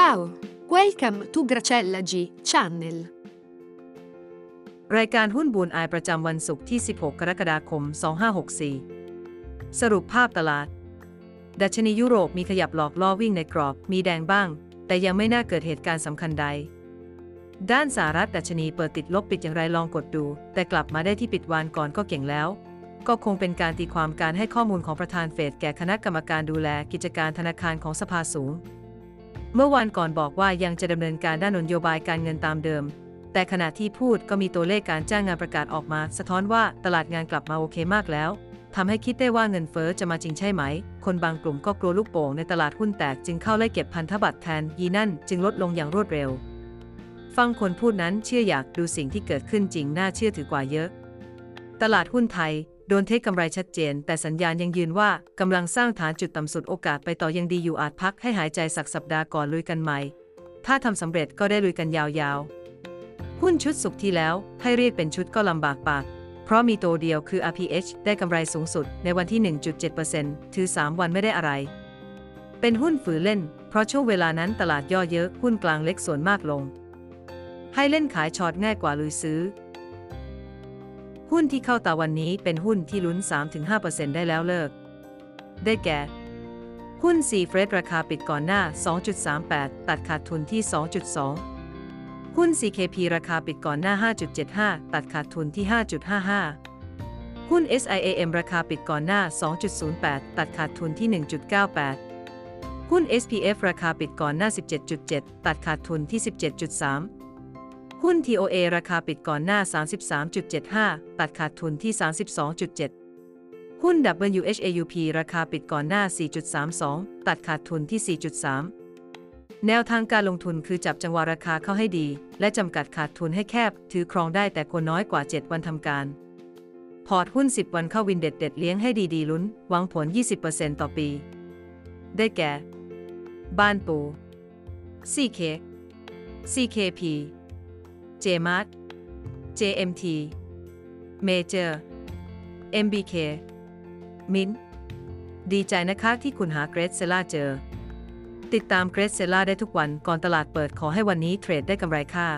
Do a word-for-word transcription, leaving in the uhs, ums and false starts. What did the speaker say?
Ciao! Welcome to Gracella G Channel รายการหุ้นบูนอายประจำวันศุกร์ที่ สิบหก กรกฎาคม สองห้าหกสี่สรุปภาพตลาดดัชนียุโรปมีขยับหลอกล่อวิ่งในกรอบมีแดงบ้างแต่ยังไม่น่าเกิดเหตุการณ์สำคัญใดด้านสหรัฐดัชนีเปิดติดลบปิดอย่างไรลองกดดูแต่กลับมาได้ที่ปิดวานก่อนก็เก่งแล้วก็คงเป็นการตีความการให้ข้อมูลของประธานเฟดแก่คณะกรรมการดูแลกิจการธนาคารของสภาสูงเมื่อวานก่อนบอกว่ายังจะดำเนินการด้านนโยบายการเงินตามเดิมแต่ขณะที่พูดก็มีตัวเลขการจ้างงานประกาศออกมาสะท้อนว่าตลาดงานกลับมาโอเคมากแล้วทำให้คิดได้ว่าเงินเฟ้อจะมาจริงใช่ไหมคนบางกลุ่มก็กลัวลูกโป่งในตลาดหุ้นแตกจึงเข้าไล่เก็บพันธบัตรแทนยีนั่นจึงลดลงอย่างรวดเร็วฟังคนพูดนั้นเชื่ออยากดูสิ่งที่เกิดขึ้นจริงน่าเชื่อถือกว่าเยอะตลาดหุ้นไทยโดนเทคกำไรชัดเจนแต่สัญญาณยังยืนว่ากำลังสร้างฐานจุดต่ำสุดโอกาสไปต่อยังดีอยู่อาจพักให้หายใจสักสัปดาห์ก่อนลุยกันใหม่ถ้าทำสำเร็จก็ได้ลุยกันยาวๆหุ้นชุดสุกที่แล้วให้เรียกเป็นชุดก็ลำบากปากเพราะมีตัวเดียวคือ อาร์ พี เอช ได้กำไรสูงสุดในวันที่ หนึ่งจุดเจ็ดเปอร์เซ็นต์ ถือสามวันไม่ได้อะไรเป็นหุ้นฝืนเล่นเพราะช่วงเวลานั้นตลาดย่อเยอะหุ้นกลางเล็กส่วนมากลงให้เล่นขายช็อตง่ายกว่าลุยซื้อหุ้นที่เข้าตาวันนี้เป็นหุ้นที่ลุ้น สามถึงห้าเปอร์เซ็นต์ ได้แล้วเลิกได้แก่หุ้น ซี เฟรช ราคาปิดก่อนหน้า สองจุดสามแปด ตัดขาดทุนที่ สองจุดสองหุ้น ซี เค พี ราคาปิดก่อนหน้า ห้าจุดเจ็ดห้า ตัดขาดทุนที่ ห้าจุดห้าห้า หุ้น ซิม ราคาปิดก่อนหน้า สองจุดศูนย์แปด ตัดขาดทุนที่ หนึ่งจุดเก้าแปด หุ้น เอส พี เอฟ ราคาปิดก่อนหน้า สิบเจ็ดจุดเจ็ด ตัดขาดทุนที่ สิบเจ็ดจุดสาม หุ้น ที โอ เอ ราคาปิดก่อนหน้า สามสิบสามจุดเจ็ดห้า ตัดขาดทุนที่ สามสิบสองจุดเจ็ด หุ้น ดับเบิลยู เอช เอ ยู พี ราคาปิดก่อนหน้า สี่จุดสามสอง ตัดขาดทุนที่ สี่จุดสามแนวทางการลงทุนคือจับจังหวะราคาเข้าให้ดีและจำกัดขาดทุนให้แคบถือครองได้แต่ควรน้อยกว่าเจ็ดวันทำการพอร์ตหุ้นสิบวันเข้าวินเด็ดเด็ดเลี้ยงให้ดีๆลุ้นหวังผล ยี่สิบเปอร์เซ็นต์ ต่อปีได้แก่บ้านปู ซี เค ซี เค พี เจ มาร์ท เจ เอ็ม ที Major เอ็ม บี เค Mint ดีใจนะคะที่คุณหาเกรดเซลล่าเจอติดตามเกรดเซลล่าได้ทุกวันก่อนตลาดเปิดขอให้วันนี้เทรดได้กำไรค่า